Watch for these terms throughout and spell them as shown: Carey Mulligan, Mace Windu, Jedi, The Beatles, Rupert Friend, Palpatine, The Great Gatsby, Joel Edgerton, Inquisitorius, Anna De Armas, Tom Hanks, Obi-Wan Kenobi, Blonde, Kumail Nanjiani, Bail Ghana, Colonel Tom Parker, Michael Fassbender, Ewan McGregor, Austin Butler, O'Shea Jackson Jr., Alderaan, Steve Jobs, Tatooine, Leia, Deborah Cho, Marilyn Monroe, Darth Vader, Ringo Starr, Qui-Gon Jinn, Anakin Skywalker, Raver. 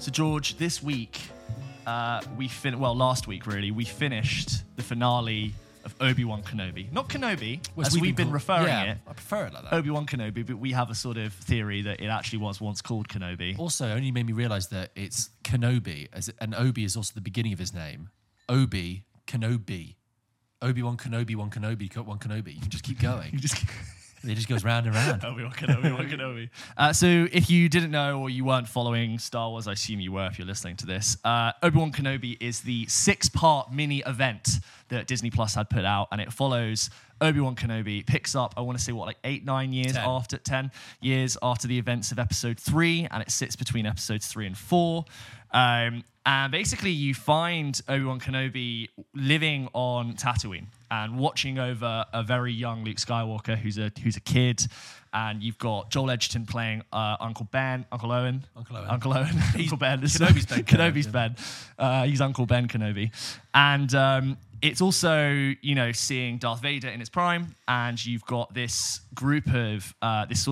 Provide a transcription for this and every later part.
So, George, this week, last week, really, we finished the finale of Obi-Wan Kenobi. Not Kenobi, as we've been referring it. I prefer it like that. Obi-Wan Kenobi, but we have a sort of theory that it actually was once called Kenobi. Also, it only made me realise that it's Kenobi, and Obi is also the beginning of his name. Obi, Kenobi. Obi-Wan Kenobi, one Kenobi, one Kenobi. You can just keep going. It just goes round and round. Obi-Wan Kenobi, one Kenobi. So if you didn't know or you weren't following Star Wars, I assume you were if you're listening to this, Obi-Wan Kenobi is the 6-part mini event that Disney Plus had put out, and it follows Obi- Wan Kenobi, picks up, I want to say, 10 years after the events of Episode 3, and it sits between Episodes 3 and 4. And basically, you find Obi-Wan Kenobi living on Tatooine and watching over a very young Luke Skywalker, who's a kid. And you've got Joel Edgerton playing Uncle Ben. Kenobi's Ben. He's Uncle Ben Kenobi. And it's also, seeing Darth Vader in his prime. And you've got this group of, this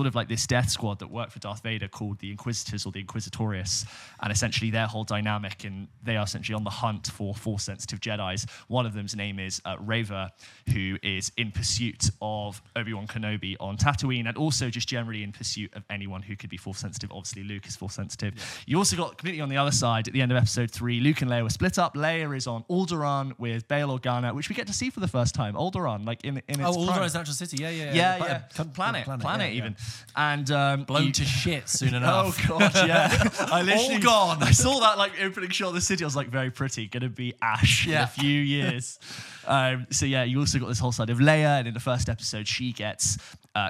death squad that work for Darth Vader called the Inquisitors or the Inquisitorius. And essentially their whole dynamic, and they are essentially on the hunt for Force-sensitive Jedis. One of them's name is Raver, who is in pursuit of Obi-Wan Kenobi on Tatooine, and also just generally in pursuit of anyone who could be Force-sensitive. Obviously, Luke is Force-sensitive. Yeah. You also got completely on the other side, at the end of Episode 3, Luke and Leia were split up. Leia is on Alderaan with Bail Ghana, which we get to see for the first time. Alderaan, like in its Alderaan's natural city. Planet. And blown to shit soon enough. Oh god, yeah. I literally, all gone. I saw that opening shot of the city. I was like, very pretty. Gonna be ash in a few years. You also got this whole side of Leia, and in the first episode, she gets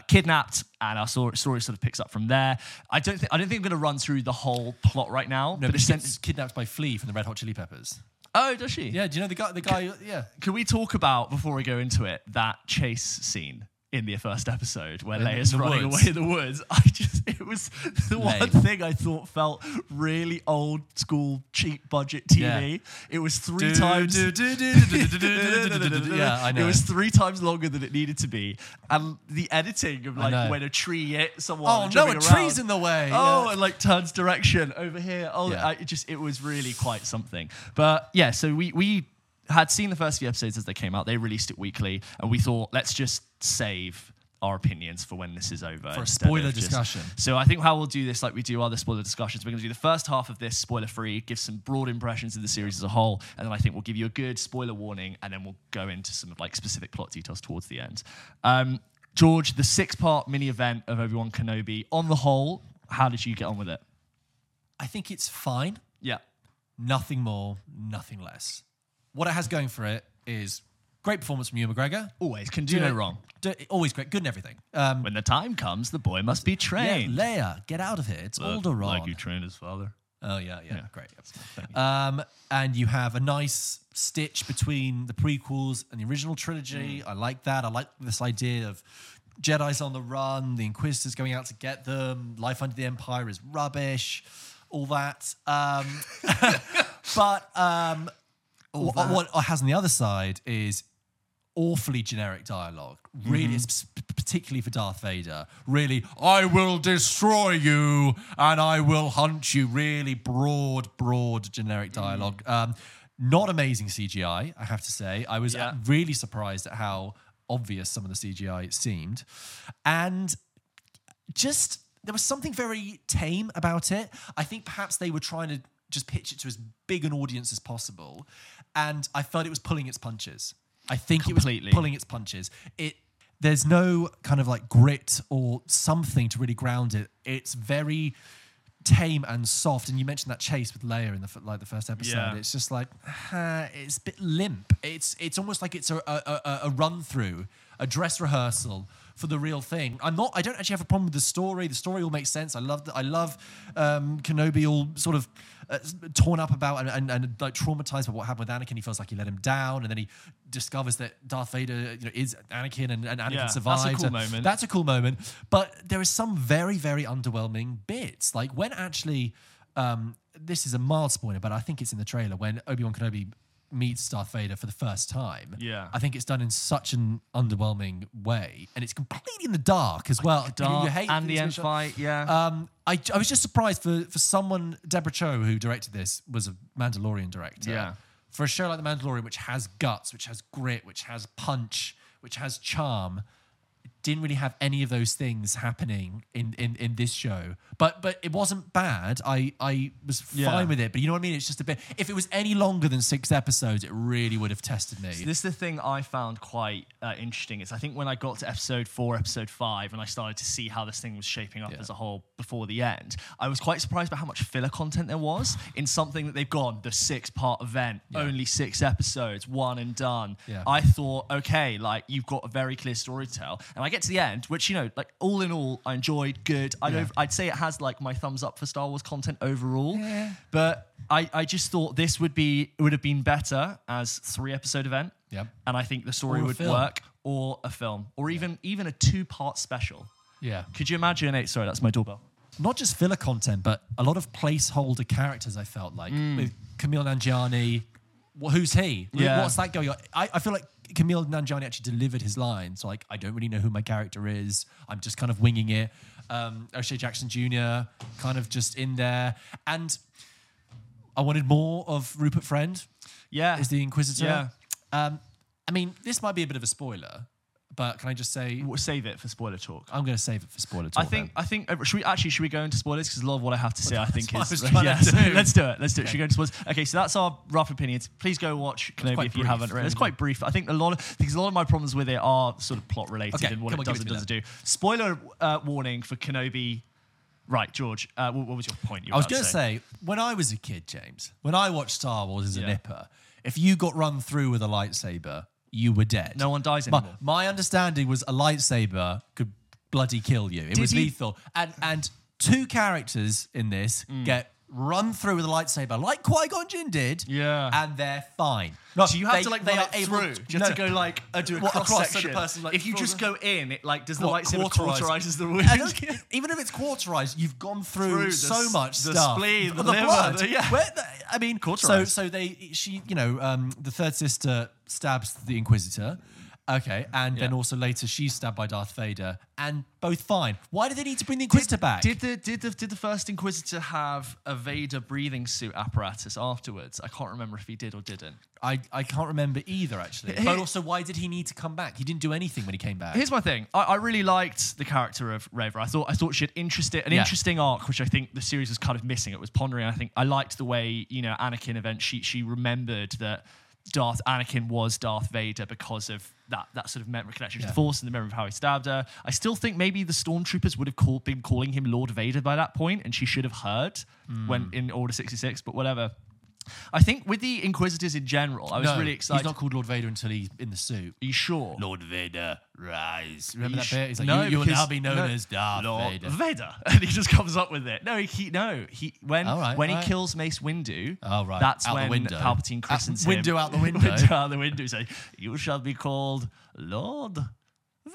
kidnapped, and our story sort of picks up from there. I don't think I'm going to run through the whole plot right now. No, but she's kidnapped by Flea from the Red Hot Chili Peppers. Oh, does she? Yeah, do you know the guy, yeah. Can we talk about, before we go into it, that chase scene in the first episode where Leia's running away in the woods? It was the one thing I thought felt really old school, cheap budget TV. Yeah. It was three times longer than it needed to be. And the editing of when a tree hit someone. Oh no, a tree's in the way. Oh, yeah. And turns direction over here. Oh, yeah. It was really quite something. But yeah, so we had seen the first few episodes as they came out. They released it weekly, and we thought, let's just save our opinions for when this is over. For a spoiler discussion. So I think how we'll do this, like we do other spoiler discussions, we're going to do the first half of this spoiler-free, give some broad impressions of the series as a whole, and then I think we'll give you a good spoiler warning, and then we'll go into some specific plot details towards the end. George, the 6-part mini-event of Obi-Wan Kenobi, on the whole, how did you get on with it? I think it's fine. Yeah. Nothing more, nothing less. What it has going for it is great performance from Ewan McGregor. Always can do no wrong. Always great, good in everything. When the time comes, the boy must be trained. Yeah, Leia, get out of here. It's Alderaan. Like you trained his father. Oh yeah. Great. Yep. And you have a nice stitch between the prequels and the original trilogy. I like that. I like this idea of Jedi's on the run, the Inquisitors going out to get them. Life under the Empire is rubbish. All that. What it has on the other side is awfully generic dialogue. Really, particularly for Darth Vader. Really, I will destroy you and I will hunt you. Really broad generic dialogue. Not amazing CGI, I have to say. I was really surprised at how obvious some of the CGI seemed. And just, there was something very tame about it. I think perhaps they were trying to just pitch it to as big an audience as possible. And I felt it was pulling its punches. It was pulling its punches. There's no kind of grit or something to really ground it. It's very tame and soft. And you mentioned that chase with Leia in the first episode. Yeah. It's just it's a bit limp. It's almost like it's a run through, a dress rehearsal for the real thing. I don't actually have a problem with the story. The story all makes sense. I love Kenobi all sort of torn up about and traumatized by what happened with Anakin. He feels like he let him down, and then he discovers that Darth Vader is Anakin, and Anakin survived. That's a cool moment. But there is some very, very underwhelming bits. When actually, this is a mild spoiler, but I think it's in the trailer, when Obi-Wan Kenobi meets Darth Vader for the first time. Yeah. I think it's done in such an underwhelming way. And it's completely in the dark as well. You hate and the end fight, yeah. I was just surprised for someone, Deborah Cho, who directed this, was a Mandalorian director. Yeah. For a show like The Mandalorian, which has guts, which has grit, which has punch, which has charm, didn't really have any of those things happening in this show. But it wasn't bad. I was fine with it. But you know what I mean? It's just a bit... If it was any longer than 6 episodes, it really would have tested me. So this is the thing I found quite interesting. Is I think when I got to episode 4, episode 5, and I started to see how this thing was shaping up as a whole before the end, I was quite surprised by how much filler content there was in something that they've gone, the 6-part event, only 6 episodes, one and done. Yeah. I thought, okay, like, you've got a very clear story to tell. And I get to the end, which, you know, like, all in all, I enjoyed, good. I'd say it has, like, my thumbs up for Star Wars content overall. Yeah. But I just thought this would have been better as 3-episode event. Yeah. And I think the story would work, or a film, or even a 2-part special. Yeah. Could you imagine it? Sorry, that's my doorbell. Not just filler content, but a lot of placeholder characters, I felt like, with Kumail Nanjiani. Who's he? Yeah. What's that going on? I feel like Kumail Nanjiani actually delivered his line. So, like, I don't really know who my character is. I'm just kind of winging it. O'Shea Jackson Jr. kind of just in there. And I wanted more of Rupert Friend. Yeah. As the Inquisitor. Yeah. I mean, this might be a bit of a spoiler, but can I just say... We'll save it for spoiler talk. I'm going to save it for spoiler talk. I think should we go into spoilers? Because a lot of what I have to say, I think is... Let's do it. Okay. Should we go into spoilers? Okay, so that's our rough opinions. Please go watch Kenobi if you haven't read it. It's quite brief. I think a lot of my problems with it are sort of plot related and what it does and doesn't do. Spoiler warning for Kenobi. Right, George, what was your point? I was going to say, when I was a kid, James, when I watched Star Wars as a nipper, if you got run through with a lightsaber... you were dead. No one dies anymore. My understanding was a lightsaber could bloody kill you. It was lethal. And 2 characters in this get run through with a lightsaber, like Qui-Gon Jinn did, and they're fine. No, so you have to, like, they are able to... You have to go, like, do a cross-section. So if you just go in, it, like, does the lightsaber cauterize the wound? Even if it's cauterized, you've gone through so much stuff. The spleen, the liver, blood. I mean, so she, you know, the third sister stabs the Inquisitor. Okay, and then also later she's stabbed by Darth Vader, and both fine. Why do they need to bring the Inquisitor back? Did the first Inquisitor have a Vader breathing suit apparatus afterwards? I can't remember if he did or didn't. I can't remember either, actually. But also, why did he need to come back? He didn't do anything when he came back. Here's my thing. I really liked the character of Raver. I thought she had an interesting arc, which I think the series was kind of missing. It was pondering. I think I liked the way, you know, Anakin eventually she remembered that Anakin was Darth Vader because of that sort of memory connection to the Force and the memory of how he stabbed her. I still think maybe the stormtroopers would have been calling him Lord Vader by that point, and she should have heard when in Order 66, but whatever. I think with the Inquisitors in general, I was really excited. He's not called Lord Vader until he's in the suit. Are you sure? Lord Vader, rise. Remember that bit? He's like, no, you will now be known as Darth Vader. Vader. And he just comes up with it. When he kills Mace Windu, that's out when Palpatine christens him. Windu out the window. Windu out the window. He's like, you shall be called Lord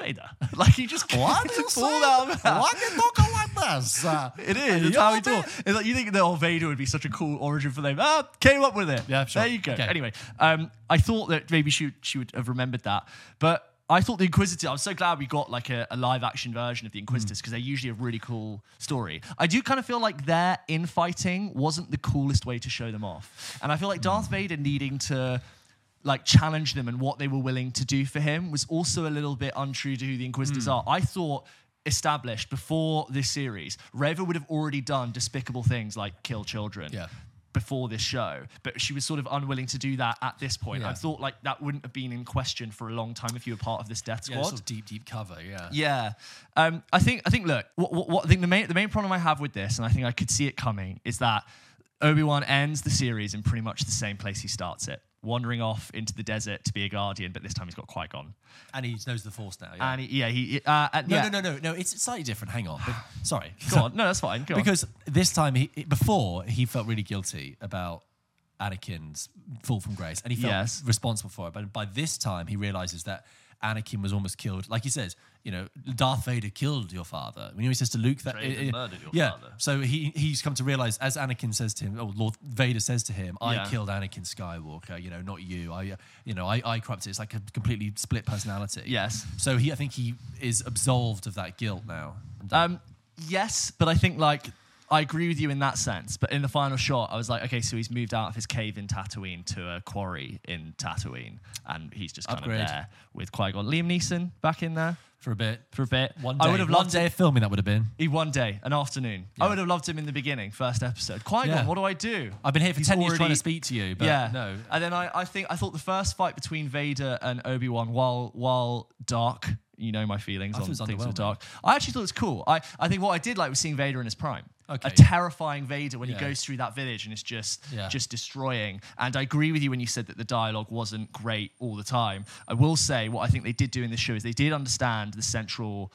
Vader. Like, he just can't fall down. Why do you talk like this? It is. It's how he talks. It's like, you think that Vader would be such a cool origin for them. Came up with it. Yeah, sure. There you go. Okay. Anyway, I thought that maybe she would have remembered that. But I thought the Inquisitor, I was so glad we got, like, a live-action version of the Inquisitors because they're usually a really cool story. I do kind of feel like their infighting wasn't the coolest way to show them off. And I feel like Darth Vader needing to... like, challenge them and what they were willing to do for him was also a little bit untrue to who the Inquisitors are. I thought, established before this series, Raver would have already done despicable things like kill children before this show, but she was sort of unwilling to do that at this point. I thought, like, that wouldn't have been in question for a long time if you were part of this death squad. Sort of deep cover, I think look, what I think the main problem I have with this, and I think I could see it coming, is that Obi-Wan ends the series in pretty much the same place he starts it, wandering off into the desert to be a guardian, but this time he's got Qui-Gon. And he knows the Force now, yeah? And No, it's slightly different. Hang on. But, sorry. Go on. No, that's fine. Go on. Because this time, before, he felt really guilty about Anakin's fall from grace, and he felt responsible for it. But by this time, he realizes that Anakin was almost killed. Like he says, you know, Darth Vader killed your father. When he says to Luke that... murdered your father. So he's come to realize, as Anakin says to him, or Lord Vader says to him, I killed Anakin Skywalker, you know, not you. I corrupted. It's like a completely split personality. Yes. So I think he is absolved of that guilt now. Yes, but I think, like... I agree with you in that sense, but in the final shot, I was like, okay, so he's moved out of his cave in Tatooine to a quarry in Tatooine, and he's just kind of there with Qui-Gon. Liam Neeson back in there. For a bit. One day. I would have loved day of filming that would have been. One day, an afternoon. Yeah. I would have loved him in the beginning, first episode. Qui-Gon, what do? I've been here for 10 years trying to speak to you, but no. And then I thought the first fight between Vader and Obi-Wan, while dark, you know my feelings on things that are dark. I actually thought it was cool. I think what I did like was seeing Vader in his prime. Okay. A terrifying Vader when he goes through that village and it's just destroying. And I agree with you when you said that the dialogue wasn't great all the time. I will say what I think they did do in this show is they did understand the central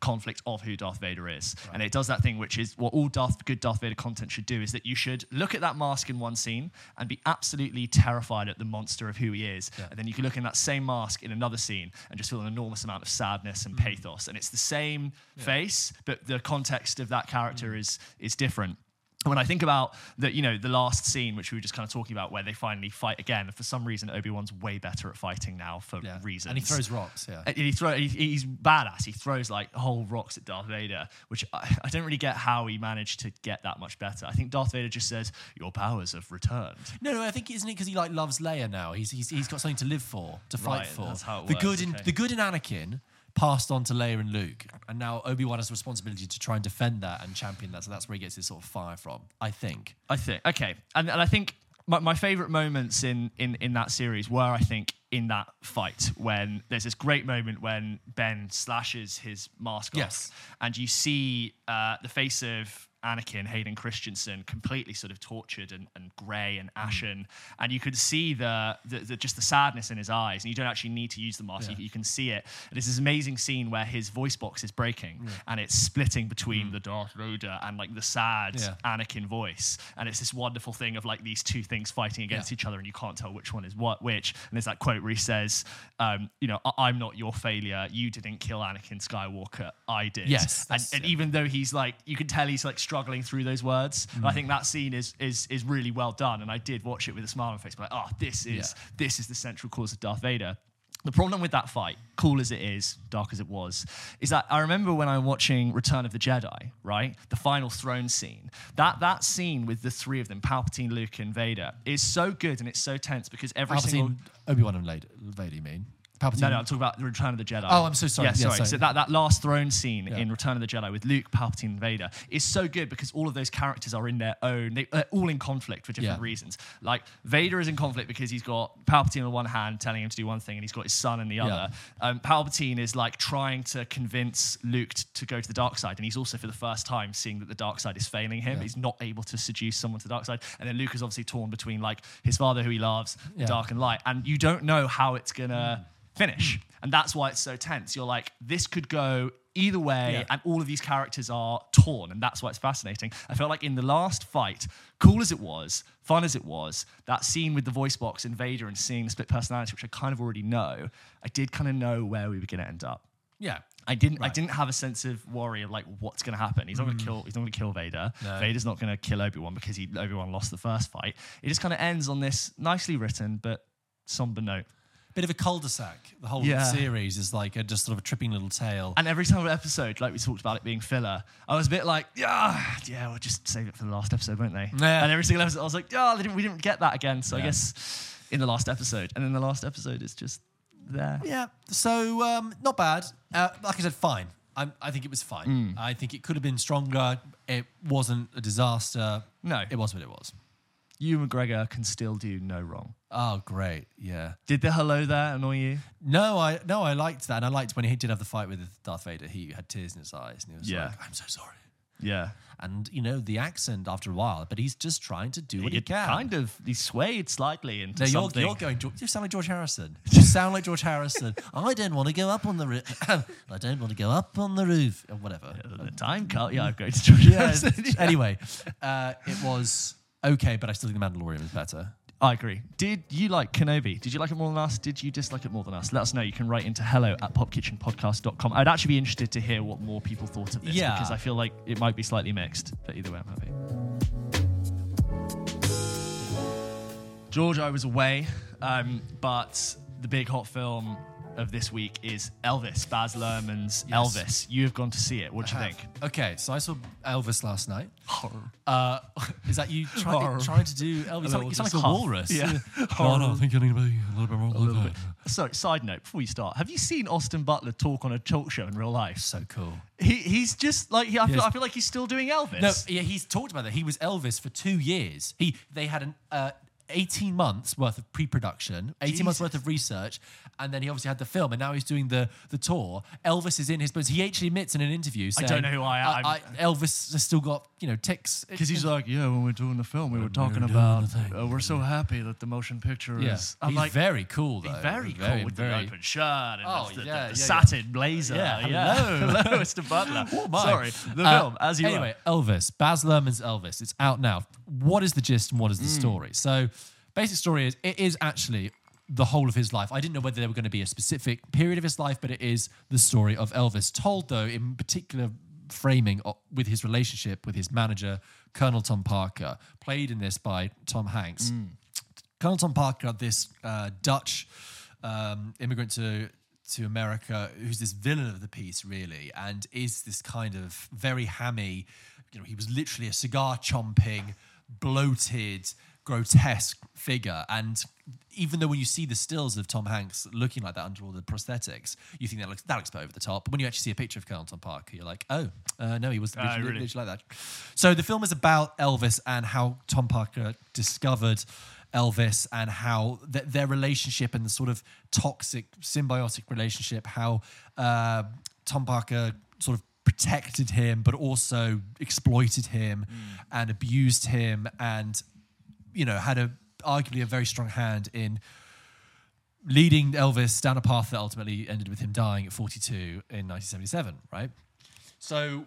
conflict of who Darth Vader is. Right. And it does that thing, which is what all good Darth Vader content should do, is that you should look at that mask in one scene and be absolutely terrified at the monster of who he is. Yeah. And then you can look in that same mask in another scene and just feel an enormous amount of sadness and pathos. And it's the same face, but the context of that character is different. When I think about the, you know, the last scene, which we were just kind of talking about, where they finally fight again, for some reason Obi-Wan's way better at fighting now for reasons. And he throws rocks, And he's badass. He throws like whole rocks at Darth Vader, which I don't really get how he managed to get that much better. I think Darth Vader just says, "Your powers have returned." No, I think isn't it because he like loves Leia now. He's got something to live for, to fight for. That's how it works. The good in Anakin passed on to Leia and Luke, and now Obi-Wan has a responsibility to try and defend that and champion that, so that's where he gets his sort of fire from, I think. Okay, and I think my favourite moments in that series were, I think, in that fight when there's this great moment when Ben slashes his mask off, and you see the face of Anakin, Hayden Christensen, completely sort of tortured and grey and ashen, and you could see the just the sadness in his eyes, and you don't actually need to use the mask, you can see it. And it's this amazing scene where his voice box is breaking and it's splitting between the Darth Vader and like the sad Anakin voice, and it's this wonderful thing of like these two things fighting against each other and you can't tell which one is which, and there's that quote where he says, I'm not your failure, you didn't kill Anakin Skywalker, I did. And even though he's like, you can tell he's like struggling through those words. And I think that scene is really well done. And I did watch it with a smile on my face, but like, this is the central cause of Darth Vader. The problem with that fight, cool as it is, dark as it was, is that I remember when I'm watching Return of the Jedi, right? The final throne scene. That scene with the three of them, Palpatine, Luke, and Vader, is so good and it's so tense because Obi-Wan and Vader, you mean? Palpatine. No, I'm talking about Return of the Jedi. Oh, I'm so sorry. Yeah, sorry. So that last throne scene in Return of the Jedi with Luke, Palpatine, and Vader is so good because all of those characters are in their own... They're all in conflict for different reasons. Like, Vader is in conflict because he's got Palpatine on one hand telling him to do one thing and he's got his son on the other. Palpatine is, like, trying to convince Luke to go to the dark side, and he's also, for the first time, seeing that the dark side is failing him. Yeah. He's not able to seduce someone to the dark side. And then Luke is obviously torn between, like, his father, who he loves, dark and light. And you don't know how it's going to... finish. And that's why it's so tense. You're like, this could go either way, and all of these characters are torn, and that's why it's fascinating. I felt like in the last fight, cool as it was, fun as it was, that scene with the voice box and Vader and seeing the split personality, which I kind of already know, I did kind of know where we were going to end up. Yeah. I didn't have a sense of worry of like what's going to happen. He's not going to kill Vader. No. Vader's not going to kill Obi-Wan because Obi-Wan lost the first fight. It just kind of ends on this nicely written but somber note. Bit of a cul-de-sac. The whole series is like just sort of a tripping little tale. And every single episode, like we talked about it being filler, I was a bit like, we'll just save it for the last episode, won't they? Yeah. And every single episode, I was like, we didn't get that again. So I guess in the last episode. And then the last episode is just there. Yeah. So not bad. Like I said, fine. I think it was fine. I think it could have been stronger. It wasn't a disaster. No. It was what it was. Ewan McGregor can still do no wrong. Oh, great! Yeah. Did the hello there annoy you? No, I liked that, and I liked when he did have the fight with Darth Vader. He had tears in his eyes, and he was like, "I'm so sorry." Yeah. And you know the accent after a while, but he's just trying to do what he can. Kind of, he swayed slightly into something. You sound like George Harrison. You sound like George Harrison. I don't want to go up on the roof. I don't want to go up on the roof. Whatever. The time cut. Yeah, I'm going to George Harrison. Anyway, it was. okay, but I still think The Mandalorian is better. I agree. Did you like Kenobi? Did you like it more than us? Did you dislike it more than us? Let us know. You can write into hello@popkitchenpodcast.com. I'd actually be interested to hear what more people thought of this, yeah, because I feel like it might be slightly mixed, but either way, I'm happy. George, I was away, but the big hot film of this week is Elvis, Baz Luhrmann's Elvis. You have gone to see it. What do you think? Okay, so I saw Elvis last night. Horror. Is that you trying to do Elvis? You sound like a walrus. Yeah. Horror. No, I think you need to be a little bit more. A little bit. So, side note, before you start, have you seen Austin Butler talk on a talk show in real life? So cool. He's just like, I feel like he's still doing Elvis. No, yeah, he's talked about that. He was Elvis for 2 years. They had an... 18 months worth of pre-production, 18 Jesus. Months worth of research, and then he obviously had the film, and now he's doing the tour. Elvis is in his bones. He actually admits in an interview saying, I don't know who I am. Elvis has still got, ticks. Because he's like, when we're doing the film, we were talking about, we're so happy that the motion picture is... I'm he's like, very cool, though. Very cool with the open shirt and the satin blazer. Hello, Mr. Butler. Sorry, the film, as you were. Anyway, Elvis, Baz Luhrmann's Elvis. It's out now. What is the gist and what is the story? So... Basic story is, it is actually the whole of his life. I didn't know whether there were going to be a specific period of his life, but it is the story of Elvis, told, though, in particular framing with his relationship with his manager, Colonel Tom Parker, played in this by Tom Hanks. Mm. Colonel Tom Parker, this Dutch immigrant to America, who's this villain of the piece, really, and is this kind of very hammy, he was literally a cigar-chomping, bloated, grotesque figure, and even though when you see the stills of Tom Hanks looking like that under all the prosthetics, you think that looks a bit over the top. But when you actually see a picture of Colonel Tom Parker, you're like, no, he was literally like that. So the film is about Elvis and how Tom Parker discovered Elvis and how their relationship and the sort of toxic, symbiotic relationship, how Tom Parker sort of protected him but also exploited him and abused him and... had arguably a very strong hand in leading Elvis down a path that ultimately ended with him dying at 42 in 1977, right? So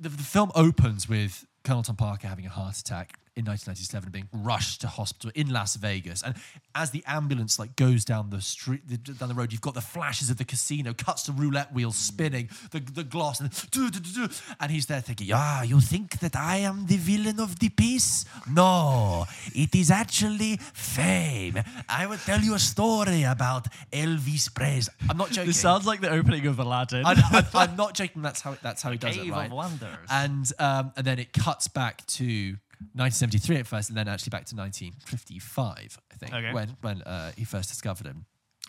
the film opens with Colonel Tom Parker having a heart attack in 1997, being rushed to hospital in Las Vegas. And as the ambulance goes down the street, down the road, you've got the flashes of the casino, cuts to roulette wheels spinning, the glass, and he's there thinking, you think that I am the villain of the piece? No, it is actually fame. I will tell you a story about Elvis Presley. I'm not joking. This sounds like the opening of Aladdin. I'm not joking. That's how he does it, right? Cave of Wonders. And then it cuts back to 1973 at first, and then actually back to 1955, I think, okay, when he first discovered him.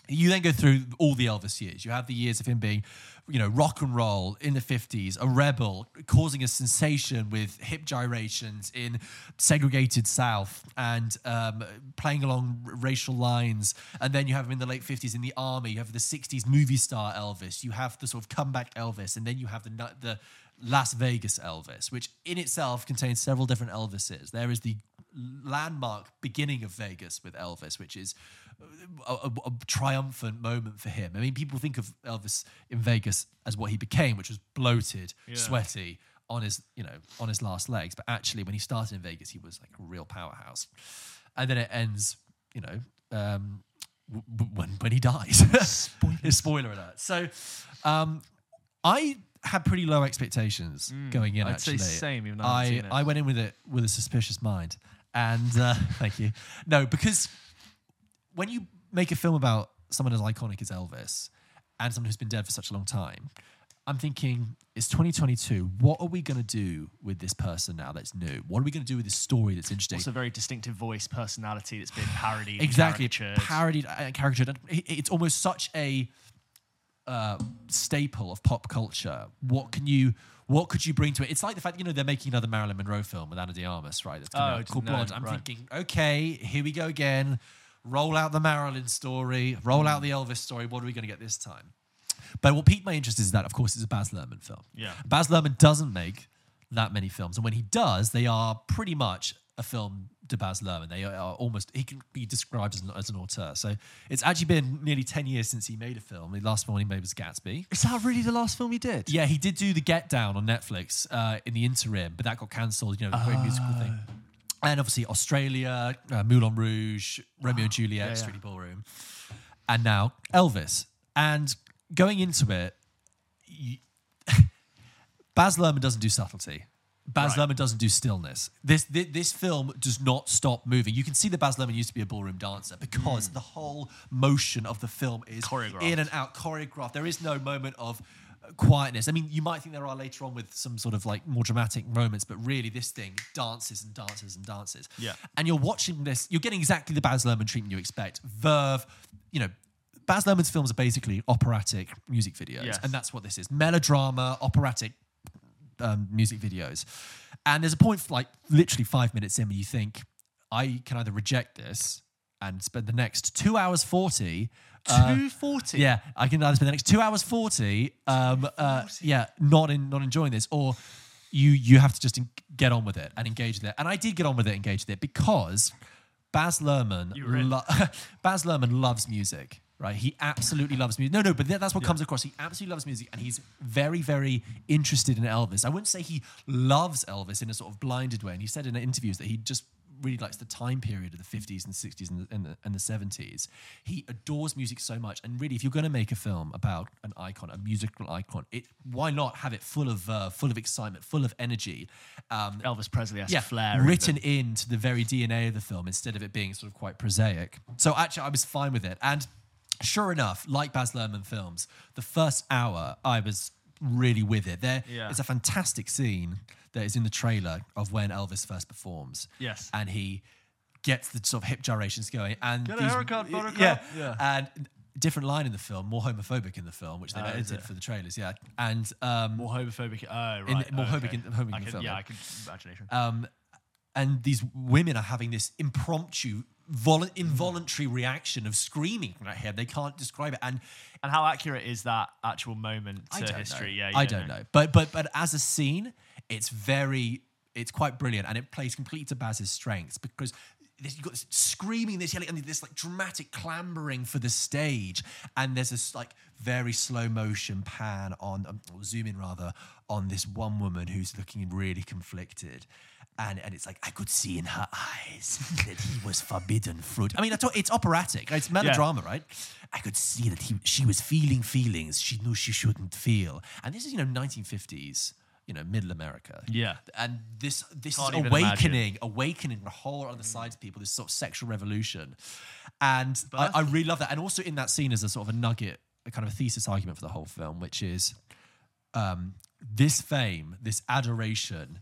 You then go through all the Elvis years. You have the years of him being, rock and roll in the 50s, a rebel, causing a sensation with hip gyrations in segregated South and playing along racial lines. And then you have him in the late 50s in the army. You have the 60s movie star Elvis. You have the sort of comeback Elvis. And then you have the Las Vegas Elvis, which in itself contains several different Elvises. There is the landmark beginning of Vegas with Elvis, which is a triumphant moment for him. I mean, people think of Elvis in Vegas as what he became, which was bloated, sweaty, on his on his last legs. But actually, when he started in Vegas, he was like a real powerhouse. And then it ends, when he dies. Spoiler alert. So, I had pretty low expectations going in. I'd say same. Even though I haven't seen it. I went in with a suspicious mind, and thank you. No, because when you make a film about someone as iconic as Elvis and someone who's been dead for such a long time, I'm thinking, it's 2022. What are we going to do with this person now that's new? What are we going to do with this story that's interesting? It's a very distinctive voice, personality that's been parodied. Exactly, parodied and caricatured. It's almost such a staple of pop culture. What could you bring to it? It's like the fact they're making another Marilyn Monroe film with Anna De Armas, right? That's called Blonde. I'm thinking, okay, here we go again. Roll out the Marilyn story. Roll out the Elvis story. What are we going to get this time? But what piqued my interest is that, of course, it's a Baz Luhrmann film. Yeah, Baz Luhrmann doesn't make that many films, and when he does, they are pretty much a film to Baz Luhrmann. They are almost, he can be described as an auteur. So it's actually been nearly 10 years since he made a film. The last film he made was Gatsby. Is that really the last film he did? Yeah, he did do The Get Down on Netflix in the interim, but that got cancelled, the great musical thing. And obviously Australia, Moulin Rouge, Romeo and Juliet, Strictly Ballroom. And now Elvis. And going into it, Baz Luhrmann doesn't do subtlety. Baz Luhrmann doesn't do stillness. This film does not stop moving. You can see that Baz Luhrmann used to be a ballroom dancer because the whole motion of the film is in and out, choreographed. There is no moment of quietness. I mean, you might think there are later on with some sort of like more dramatic moments, but really this thing dances and dances and dances. Yeah. And you're watching this, you're getting exactly the Baz Luhrmann treatment you expect. Verve, you know, Baz Luhrmann's films are basically operatic music videos. Yes. And that's what this is. Melodrama, operatic music videos. And there's a point like literally 5 minutes in where you think, I can either reject this and spend the next 2 hours 40 2:40. Yeah, I can either spend the next 2 hours 40 not enjoying this, or you have to just get on with it and engage with it. And I did get on with it, engage with it, because Baz Luhrmann Baz Luhrmann loves music. Right, he absolutely loves music. No, but that's what comes across. He absolutely loves music, and he's very, very interested in Elvis. I wouldn't say he loves Elvis in a sort of blinded way. And he said in interviews that he just really likes the time period of the 50s and 60s and the 70s. He adores music so much. And really, if you're going to make a film about an icon, a musical icon, why not have it full of excitement, full of energy? Elvis Presley has flair. Written into the very DNA of the film instead of it being sort of quite prosaic. So actually, I was fine with it. And sure enough, like Baz Luhrmann films, the first hour I was really with it. There is a fantastic scene that is in the trailer of when Elvis first performs. Yes. And he gets the sort of hip gyrations going. And get a haircut, buttercup. Yeah. And different line in the film, more homophobic in the film, which they edited for the trailers. Yeah. And more homophobic. Oh, right. Homophobic in the film. Yeah, I can imagination. And these women are having this impromptu, involuntary reaction of screaming right here. They can't describe it. And how accurate is that actual moment to history? Know. Yeah, I don't know. But as a scene, it's quite brilliant, and it plays completely to Baz's strengths, because you've got this screaming, this yelling, and this like dramatic clambering for the stage, and there's this like very slow motion pan on, or zoom in rather, on this one woman who's looking really conflicted. And it's like, I could see in her eyes that he was forbidden fruit. I mean, it's operatic. It's melodrama, right? I could see that she was feeling feelings she knew she shouldn't feel. And this is, 1950s, middle America. Yeah. And this is awakening the whole other side to people, this sort of sexual revolution. And I really love that. And also in that scene is a sort of a nugget, a kind of a thesis argument for the whole film, which is this fame, this adoration,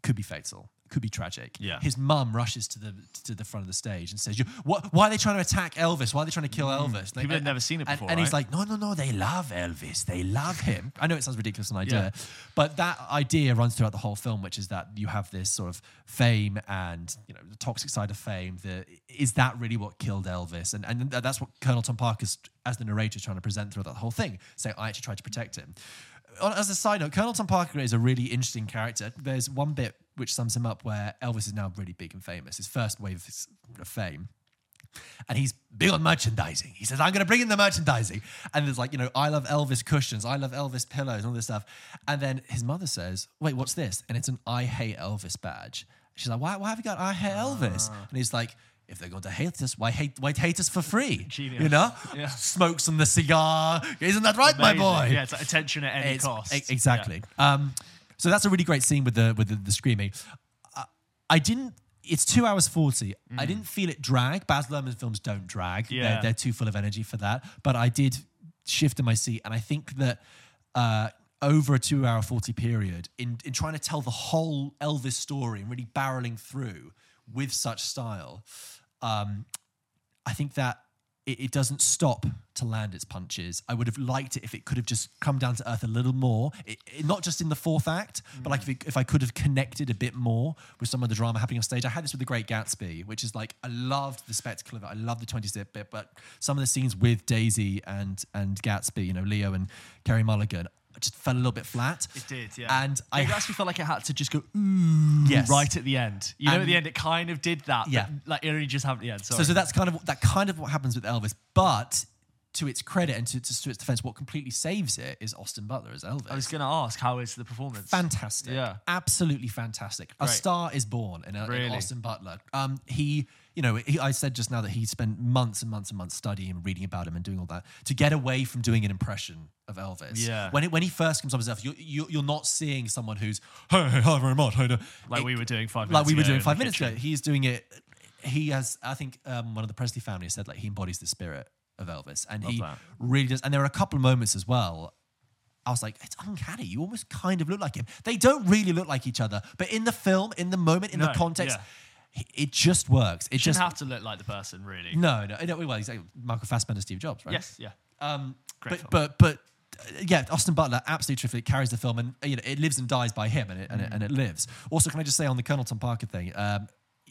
could be fatal, could be tragic. Yeah. His mum rushes to the front of the stage and says, why are they trying to attack Elvis? Why are they trying to kill Elvis? People had never seen it before. And he's like, no, they love Elvis. They love him. I know it sounds ridiculous, an idea, but that idea runs throughout the whole film, which is that you have this sort of fame and the toxic side of fame. Is that really what killed Elvis? And that's what Colonel Tom Parker, as the narrator, is trying to present throughout that whole thing, saying, I actually tried to protect him. As a side note, Colonel Tom Parker is a really interesting character. There's one bit which sums him up where Elvis is now really big and famous, his first wave of fame. And he's big on merchandising. He says, I'm going to bring in the merchandising. And there's I love Elvis cushions, I love Elvis pillows, and all this stuff. And then his mother says, wait, what's this? And it's an I hate Elvis badge. She's like, why have you got I hate Elvis? And he's like, if they're going to hate us, why hate us for free? Genius. Smokes on the cigar. Isn't that right, amazing, my boy? Yeah, it's like attention at any cost. Exactly. Yeah. So that's a really great scene with the screaming. I didn't. It's 2 hours 40. I didn't feel it drag. Baz Luhrmann films don't drag. Yeah. They're too full of energy for that. But I did shift in my seat, and I think that over a 2 hour 40 period, in trying to tell the whole Elvis story and really barreling through with such style, I think that it doesn't stop to land its punches. I would have liked it if it could have just come down to earth a little more, not just in the fourth act, but if I could have connected a bit more with some of the drama happening on stage. I had this with The Great Gatsby, which is I loved the spectacle of it. I loved the 20s bit, but some of the scenes with Daisy and Gatsby, Leo and Carey Mulligan, just fell a little bit flat. It did, yeah. And I actually felt like it had to just go right at the end. At the end it kind of did that. Yeah. But it only just happened at the end. So that's kind of what happens with Elvis. But to its credit and to its defense, what completely saves it is Austin Butler as Elvis. I was going to ask, how is the performance? Fantastic. Yeah. Absolutely fantastic. Great. A star is born in Austin Butler. I said just now that he spent months and months and months studying and reading about him and doing all that to get away from doing an impression of Elvis. Yeah. When he first comes up as Elvis, you're not seeing someone who's, hey, hi very much. We were doing 5 minutes ago. He's doing it. He has, I think one of the Presley family has said, like, he embodies the spirit of Elvis, and really does. And there are a couple of moments as well. I was like, it's uncanny. You almost kind of look like him. They don't really look like each other, but in the film, in the moment, in the context, it just works. It shouldn't have to look like the person, really. No. Well, exactly. Michael Fassbender, Steve Jobs, right? Yes, yeah. Great film. But Austin Butler absolutely terrific. Carries the film, and it lives and dies by him, and it lives. Also, can I just say on the Colonel Tom Parker thing?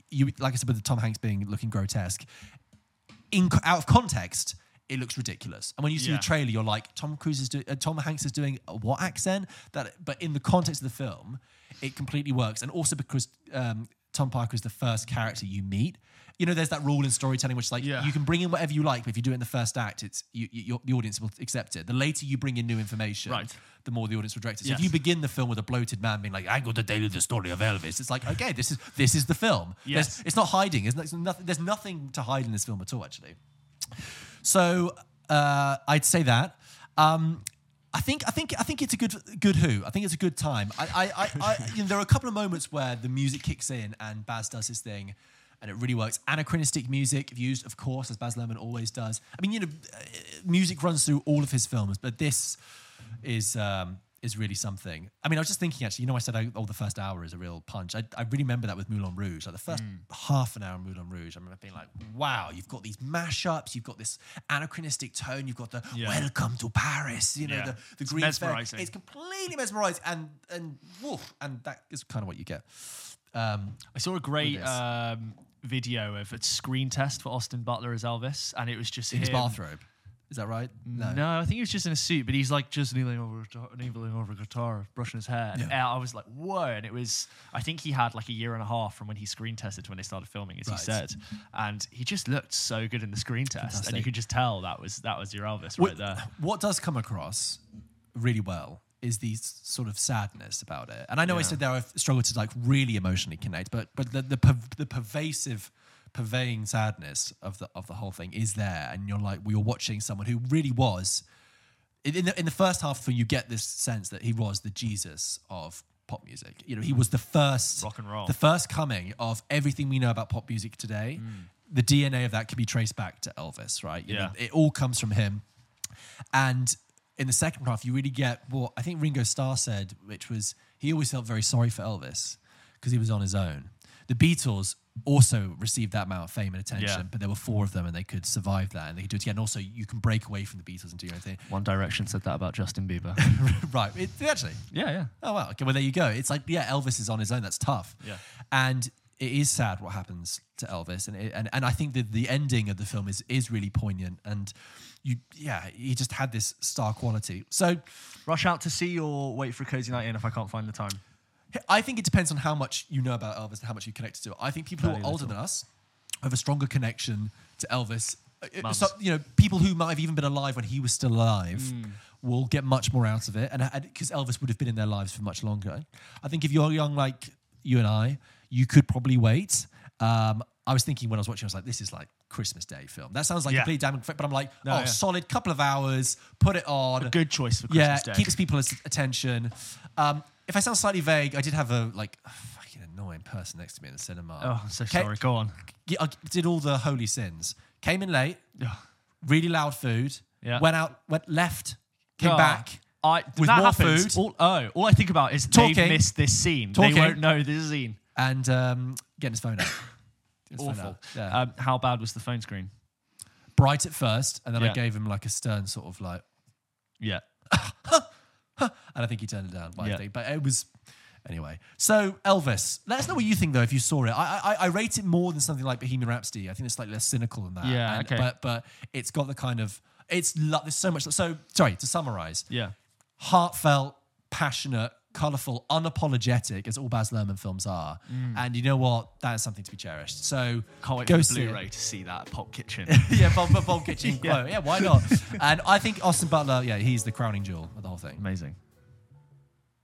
You like I said with Tom Hanks looking grotesque. Out of context, it looks ridiculous. And when you see the trailer, you're like, Tom Hanks is doing what accent? But in the context of the film, it completely works. And also because Tom Parker is the first character you meet. There's that rule in storytelling, which is like, you can bring in whatever you like, but if you do it in the first act, it's the audience will accept it. The later you bring in new information, the more the audience will direct it. So if you begin the film with a bloated man being like, "I'm going to tell you the story of Elvis," it's like, okay, this is the film. Yes. It's not hiding. There's nothing to hide in this film at all, actually. So I'd say that. I think it's a good Who. I think it's a good time. There are a couple of moments where the music kicks in and Baz does his thing. And it really works. Anachronistic music used, of course, as Baz Luhrmann always does. I mean, music runs through all of his films, but this is really something. I mean, I was just thinking, actually, I said, the first hour is a real punch. I really remember that with Moulin Rouge. Like the first half an hour of Moulin Rouge, I remember being like, wow, you've got these mashups, you've got this anachronistic tone, you've got the welcome to Paris, the green mesmerizing. It's completely mesmerizing. And that is kind of what you get. I saw a great video of a screen test for Austin Butler as Elvis, and it was just in his bathrobe. Is that right? No, I think he was just in a suit, but he's like just kneeling over a guitar, brushing his hair. And I was like, whoa! And it was, I think he had like a year and a half from when he screen tested to when they started filming, as he said, and he just looked so good in the screen test, fantastic. And you could just tell that was your Elvis right there. What does come across really well is the sort of sadness about it. And I know I said there I've struggled to like really emotionally connect, but the pervading sadness of the whole thing is there. And you're like, you're watching someone who really was, in the first half of the film, you get this sense that he was the Jesus of pop music. He was the first... Rock and roll. The first coming of everything we know about pop music today. The DNA of that can be traced back to Elvis, right? It all comes from him. And... in the second half, you really get what I think Ringo Starr said, which was he always felt very sorry for Elvis because he was on his own. The Beatles also received that amount of fame and attention, but there were four of them and they could survive that and they could do it again. And also, you can break away from the Beatles and do your own thing. One Direction said that about Justin Bieber. Right. Actually? Yeah. Oh, wow. Okay, well, there you go. It's like, Elvis is on his own. That's tough. Yeah. And it is sad what happens to Elvis. And I think that the ending of the film is really poignant and... he just had this star quality. So rush out to see or wait for a cozy night in if I can't find the time? I think it depends on how much you know about Elvis and how much you connect to it. I think people who are older than us have a stronger connection to Elvis. So, people who might have even been alive when he was still alive will get much more out of it, and because Elvis would have been in their lives for much longer. I think if you're young like you and I, you could probably wait. I was thinking when I was watching, I was like, this is like Christmas Day film. That sounds like completely damn... But I'm like, solid couple of hours, put it on. A good choice for Christmas Day. Yeah, keeps people's attention. If I sound slightly vague, I did have a fucking annoying person next to me in the cinema. Oh, I'm so sorry. Go on. I did all the holy sins. Came in late, really loud food, went out, left, came back... with more food. All I think about is they've missed this scene. They won't know this scene. And getting his phone out. It's awful. Yeah. How bad was the phone screen? Bright at first, and then I gave him like a stern sort of like... Yeah. And I think he turned it down. But it was... Anyway. So, Elvis. Let us know what you think, though, if you saw it. I rate it more than something like Bohemian Rhapsody. I think it's slightly less cynical than that. Yeah, okay. But it's got the kind of... There's so much... So, sorry, to summarise. Yeah. Heartfelt, passionate, colourful, unapologetic as all Baz Luhrmann films are. And you know what? That is something to be cherished. So can't wait for the Blu-ray to see that Pulp Kitchen. Yeah, Pulp Kitchen quote. Yeah, why not? And I think Austin Butler, yeah, he's the crowning jewel of the whole thing. Amazing.